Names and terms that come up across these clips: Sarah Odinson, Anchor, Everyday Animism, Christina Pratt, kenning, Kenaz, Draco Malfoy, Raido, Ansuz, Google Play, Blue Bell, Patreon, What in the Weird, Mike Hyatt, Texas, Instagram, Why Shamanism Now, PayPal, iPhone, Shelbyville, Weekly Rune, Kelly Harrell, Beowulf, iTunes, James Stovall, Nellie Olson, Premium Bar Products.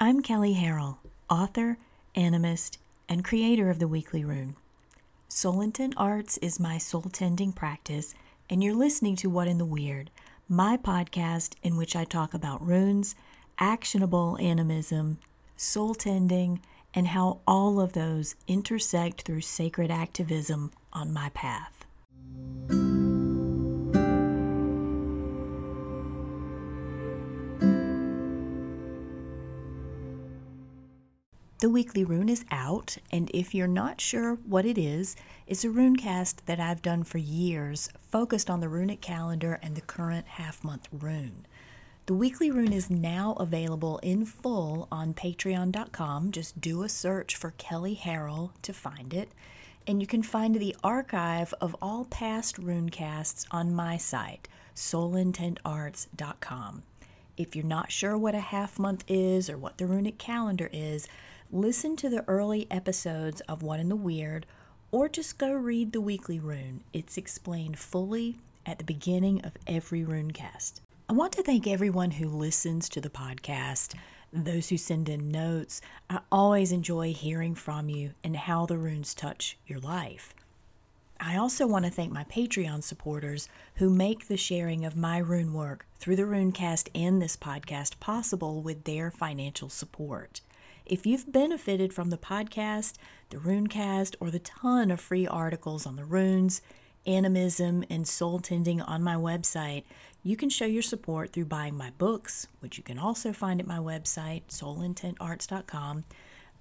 I'm Kelly Harrell, author, animist, and creator of the Weekly Rune. Soul Intent Arts is my soul-tending practice, and you're listening to What in the Weird, my podcast in which I talk about runes, actionable animism, soul-tending, and how all of those intersect through sacred activism on my path. The Weekly Rune is out, and if you're not sure what it is, it's a rune cast that I've done for years, focused on the runic calendar and the current half-month rune. The Weekly Rune is now available in full on Patreon.com. Just do a search for Kelly Harrell to find it, and you can find the archive of all past rune casts on my site, soulintentarts.com. If you're not sure what a half-month is or what the runic calendar is, listen to the early episodes of What in the Weird, or just go read the Weekly Rune. It's explained fully at the beginning of every runecast. I want to thank everyone who listens to the podcast, those who send in notes. I always enjoy hearing from you and how the runes touch your life. I also want to thank my Patreon supporters who make the sharing of my rune work through the Runecast and this podcast possible with their financial support. If you've benefited from the podcast, the Runecast, or the ton of free articles on the runes, animism, and soul tending on my website, you can show your support through buying my books, which you can also find at my website, soulintentarts.com,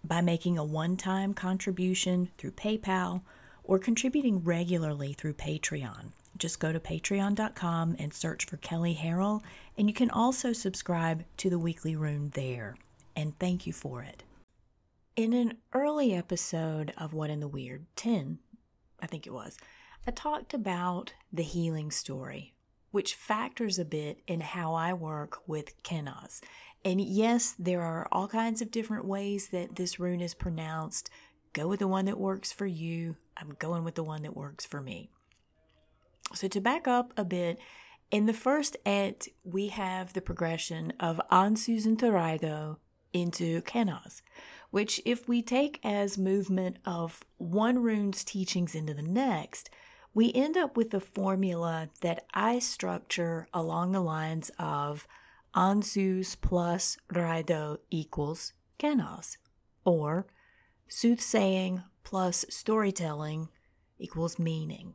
by making a one-time contribution through PayPal, or contributing regularly through Patreon. Just go to patreon.com and search for Kelly Harrell, and you can also subscribe to the Weekly Rune there. And thank you for it. In an early episode of What in the Weird, 10, I think it was, I talked about the healing story, which factors a bit in how I work with Kenaz. And yes, there are all kinds of different ways that this rune is pronounced. Go with the one that works for you. I'm going with the one that works for me. So to back up a bit, in the first et, we have the progression of Ansuz and Raido into Kenaz, which if we take as movement of one rune's teachings into the next, we end up with the formula that I structure along the lines of Ansuz plus Raido equals Kenaz, or soothsaying plus storytelling equals meaning.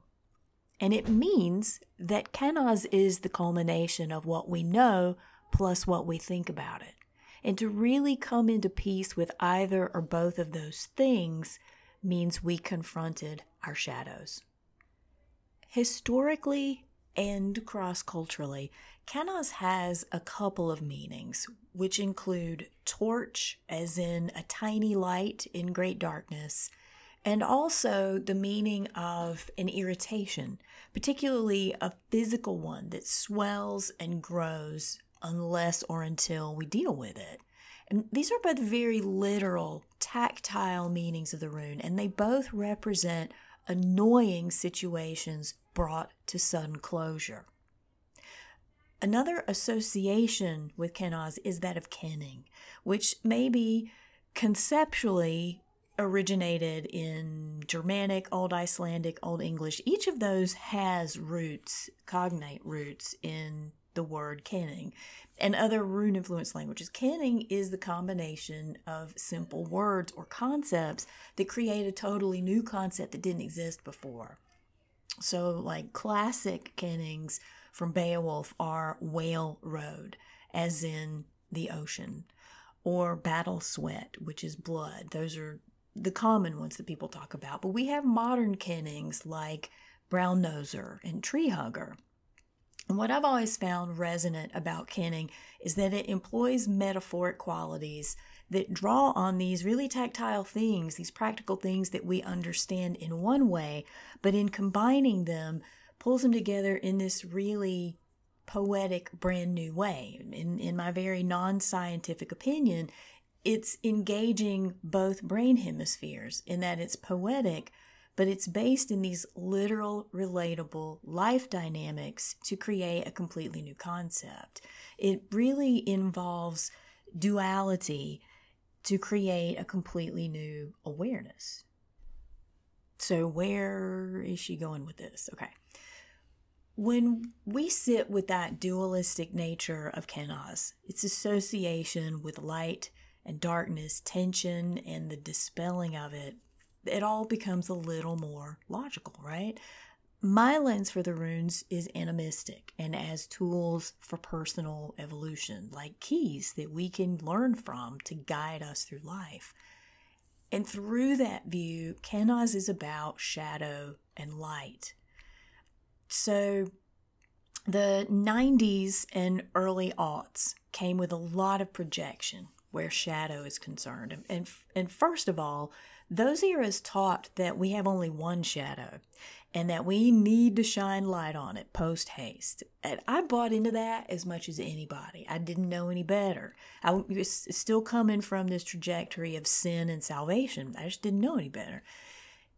And it means that Kenaz is the culmination of what we know plus what we think about it. And to really come into peace with either or both of those things means we confronted our shadows. Historically and cross-culturally, Kenaz has a couple of meanings, which include torch, as in a tiny light in great darkness, and also the meaning of an irritation, particularly a physical one that swells and grows unless or until we deal with it. And these are both very literal, tactile meanings of the rune, and they both represent annoying situations brought to sudden closure. Another association with Kenaz is that of kenning, which may be conceptually originated in Germanic, Old Icelandic, Old English. Each of those has roots, cognate roots, in the word kenning and other rune-influenced languages. Kenning is the combination of simple words or concepts that create a totally new concept that didn't exist before. So, like, classic kennings from Beowulf are whale road, as in the ocean, or battle sweat, which is blood. Those are the common ones that people talk about, but we have modern kennings like brown noser and tree hugger. And what I've always found resonant about kenning is that it employs metaphoric qualities that draw on these really tactile things, these practical things that we understand in one way, but in combining them, pulls them together in this really poetic, brand new way. In my very non-scientific opinion, it's engaging both brain hemispheres in that it's poetic, but it's based in these literal, relatable life dynamics to create a completely new concept. It really involves duality to create a completely new awareness. So where is she going with this? Okay. When we sit with that dualistic nature of Kenaz, its association with light and darkness, tension, and the dispelling of it, it all becomes a little more logical, right? My lens for the runes is animistic and as tools for personal evolution, like keys that we can learn from to guide us through life. And through that view, Kenaz is about shadow and light. So the 90s and early aughts came with a lot of projection where shadow is concerned. And first of all, those eras taught that we have only one shadow and that we need to shine light on it post-haste. And I bought into that as much as anybody. I didn't know any better. I was still coming from this trajectory of sin and salvation. I just didn't know any better.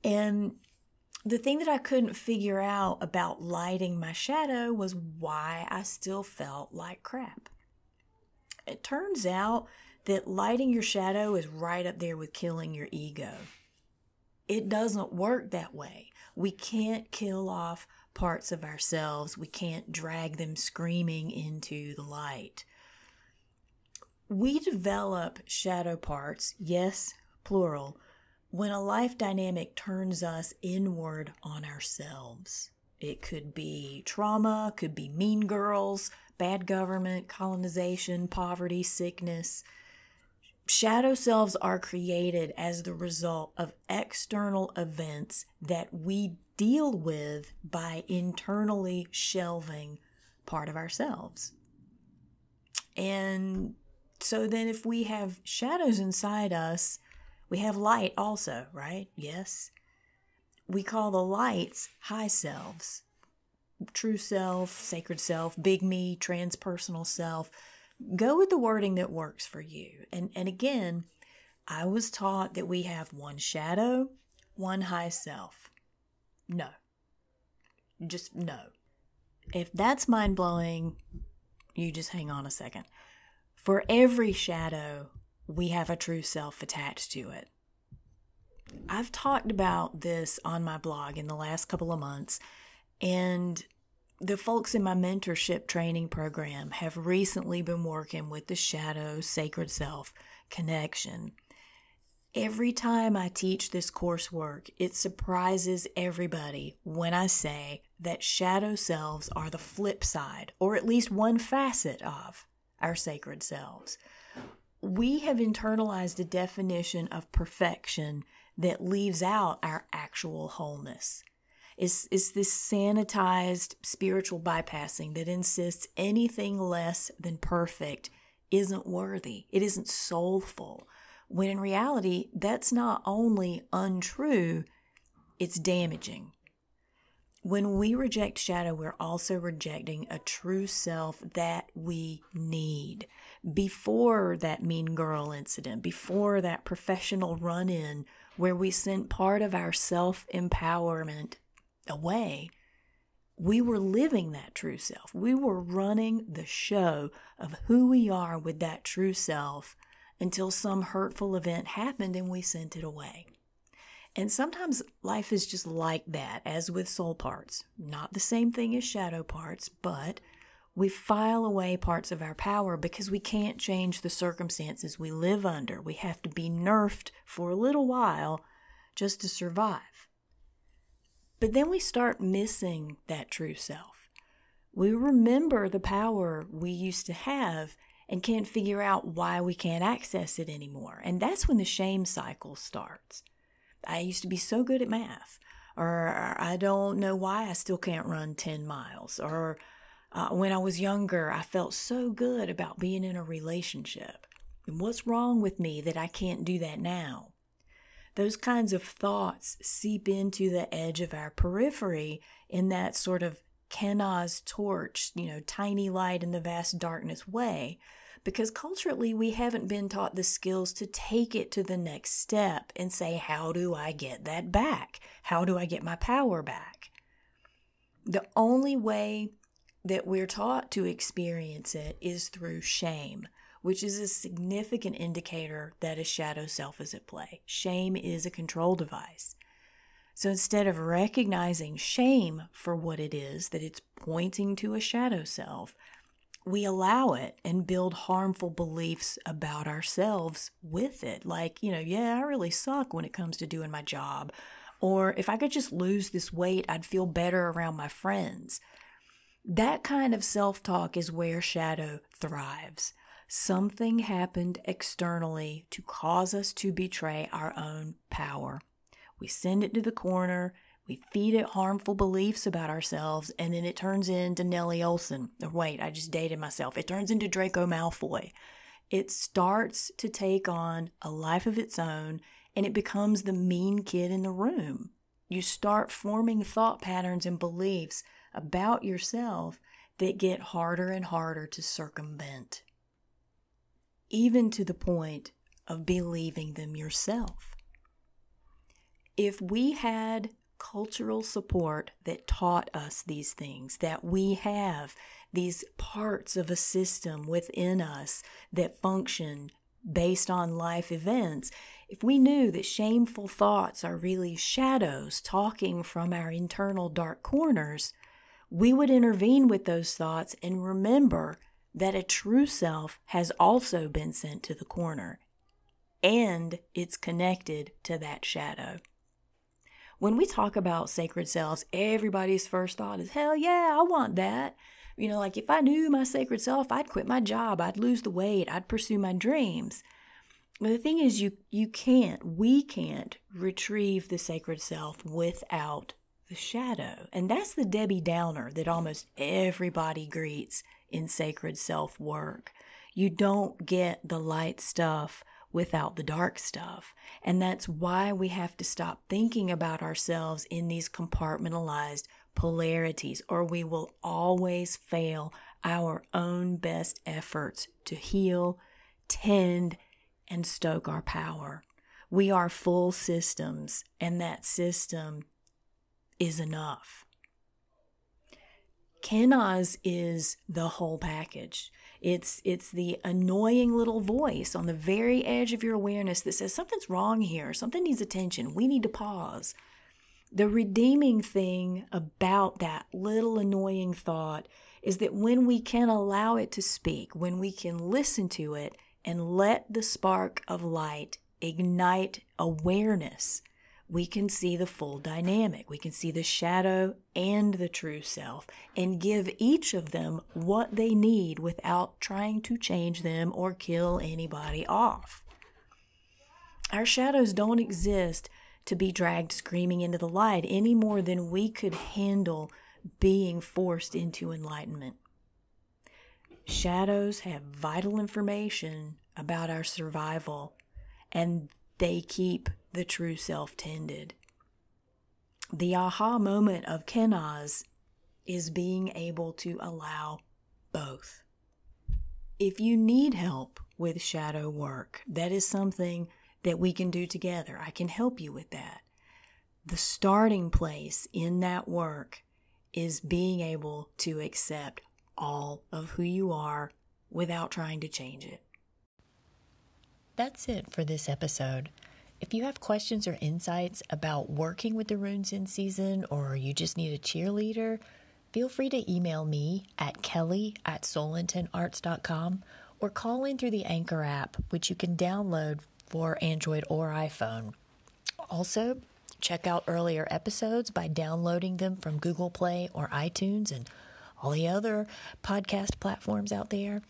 And the thing that I couldn't figure out about lighting my shadow was why I still felt like crap. It turns out that lighting your shadow is right up there with killing your ego. It doesn't work that way. We can't kill off parts of ourselves. We can't drag them screaming into the light. We develop shadow parts, yes, plural, when a life dynamic turns us inward on ourselves. It could be trauma, could be mean girls, bad government, colonization, poverty, sickness. Shadow selves are created as the result of external events that we deal with by internally shelving part of ourselves. And so then if we have shadows inside us, we have light also, right? Yes. We call the lights high selves, true self, sacred self, big me, transpersonal self. Go with the wording that works for you. And again, I was taught that we have one shadow, one high self. No. Just no. If that's mind-blowing, you just hang on a second. For every shadow, we have a true self attached to it. I've talked about this on my blog in the last couple of months, and the folks in my mentorship training program have recently been working with the shadow sacred self connection. Every time I teach this coursework, it surprises everybody when I say that shadow selves are the flip side, or at least one facet of our sacred selves. We have internalized a definition of perfection that leaves out our actual wholeness. It's this sanitized spiritual bypassing that insists anything less than perfect isn't worthy. It isn't soulful. When in reality, that's not only untrue, it's damaging. When we reject shadow, we're also rejecting a true self that we need. Before that mean girl incident, before that professional run-in where we sent part of our self-empowerment away, we were living that true self. We were running the show of who we are with that true self until some hurtful event happened and we sent it away. And sometimes life is just like that, as with soul parts. Not the same thing as shadow parts, but we file away parts of our power because we can't change the circumstances we live under. We have to be nerfed for a little while just to survive. But then we start missing that true self. We remember the power we used to have and can't figure out why we can't access it anymore. And that's when the shame cycle starts. I used to be so good at math, or I don't know why I still can't run 10 miles, or when I was younger, I felt so good about being in a relationship. And what's wrong with me that I can't do that now? Those kinds of thoughts seep into the edge of our periphery in that sort of Kenaz torch, tiny light in the vast darkness way, because culturally we haven't been taught the skills to take it to the next step and say, how do I get that back? How do I get my power back? The only way that we're taught to experience it is through shame. which is a significant indicator that a shadow self is at play. Shame is a control device. So instead of recognizing shame for what it is, that it's pointing to a shadow self, we allow it and build harmful beliefs about ourselves with it. Like, I really suck when it comes to doing my job. Or if I could just lose this weight, I'd feel better around my friends. That kind of self-talk is where shadow thrives. Something happened externally to cause us to betray our own power. We send it to the corner, we feed it harmful beliefs about ourselves, and then it turns into Nellie Olson. Or wait, I just dated myself. It turns into Draco Malfoy. It starts to take on a life of its own, and it becomes the mean kid in the room. You start forming thought patterns and beliefs about yourself that get harder and harder to circumvent, even to the point of believing them yourself. If we had cultural support that taught us these things, that we have these parts of a system within us that function based on life events, if we knew that shameful thoughts are really shadows talking from our internal dark corners, we would intervene with those thoughts and remember that a true self has also been sent to the corner, and it's connected to that shadow. When we talk about sacred selves, everybody's first thought is, hell yeah, I want that. Like if I knew my sacred self, I'd quit my job, I'd lose the weight, I'd pursue my dreams. But the thing is, we can't retrieve the sacred self without the shadow. And that's the Debbie Downer that almost everybody greets in sacred self work. You don't get the light stuff without the dark stuff. And that's why we have to stop thinking about ourselves in these compartmentalized polarities, or we will always fail our own best efforts to heal, tend, and stoke our power. We are full systems, and that system is enough. Kenaz is the whole package. It's the annoying little voice on the very edge of your awareness that says something's wrong here, something needs attention, we need to pause. The redeeming thing about that little annoying thought is that when we can allow it to speak, when we can listen to it and let the spark of light ignite awareness, we can see the full dynamic. We can see the shadow and the true self and give each of them what they need without trying to change them or kill anybody off. Our shadows don't exist to be dragged screaming into the light any more than we could handle being forced into enlightenment. Shadows have vital information about our survival, and they keep the true self tended. The aha moment of Kenaz is being able to allow both. If you need help with shadow work, that is something that we can do together. I can help you with that. The starting place in that work is being able to accept all of who you are without trying to change it. That's it for this episode. If you have questions or insights about working with the runes in season, or you just need a cheerleader, feel free to email me at kelly@soulintentarts.com or call in through the Anchor app, which you can download for Android or iPhone. Also, check out earlier episodes by downloading them from Google Play or iTunes and all the other podcast platforms out there.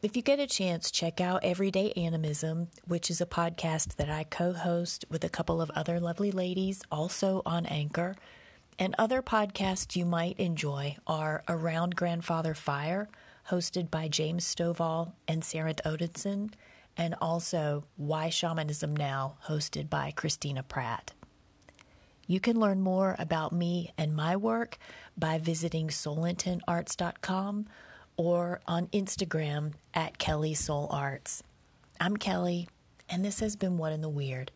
If you get a chance, check out Everyday Animism, which is a podcast that I co-host with a couple of other lovely ladies, also on Anchor. And other podcasts you might enjoy are Around Grandfather Fire, hosted by James Stovall and Sarah Odinson, and also Why Shamanism Now, hosted by Christina Pratt. You can learn more about me and my work by visiting soulintentarts.com or on Instagram at Kelly Soul Arts. I'm Kelly, and this has been What in the Weird.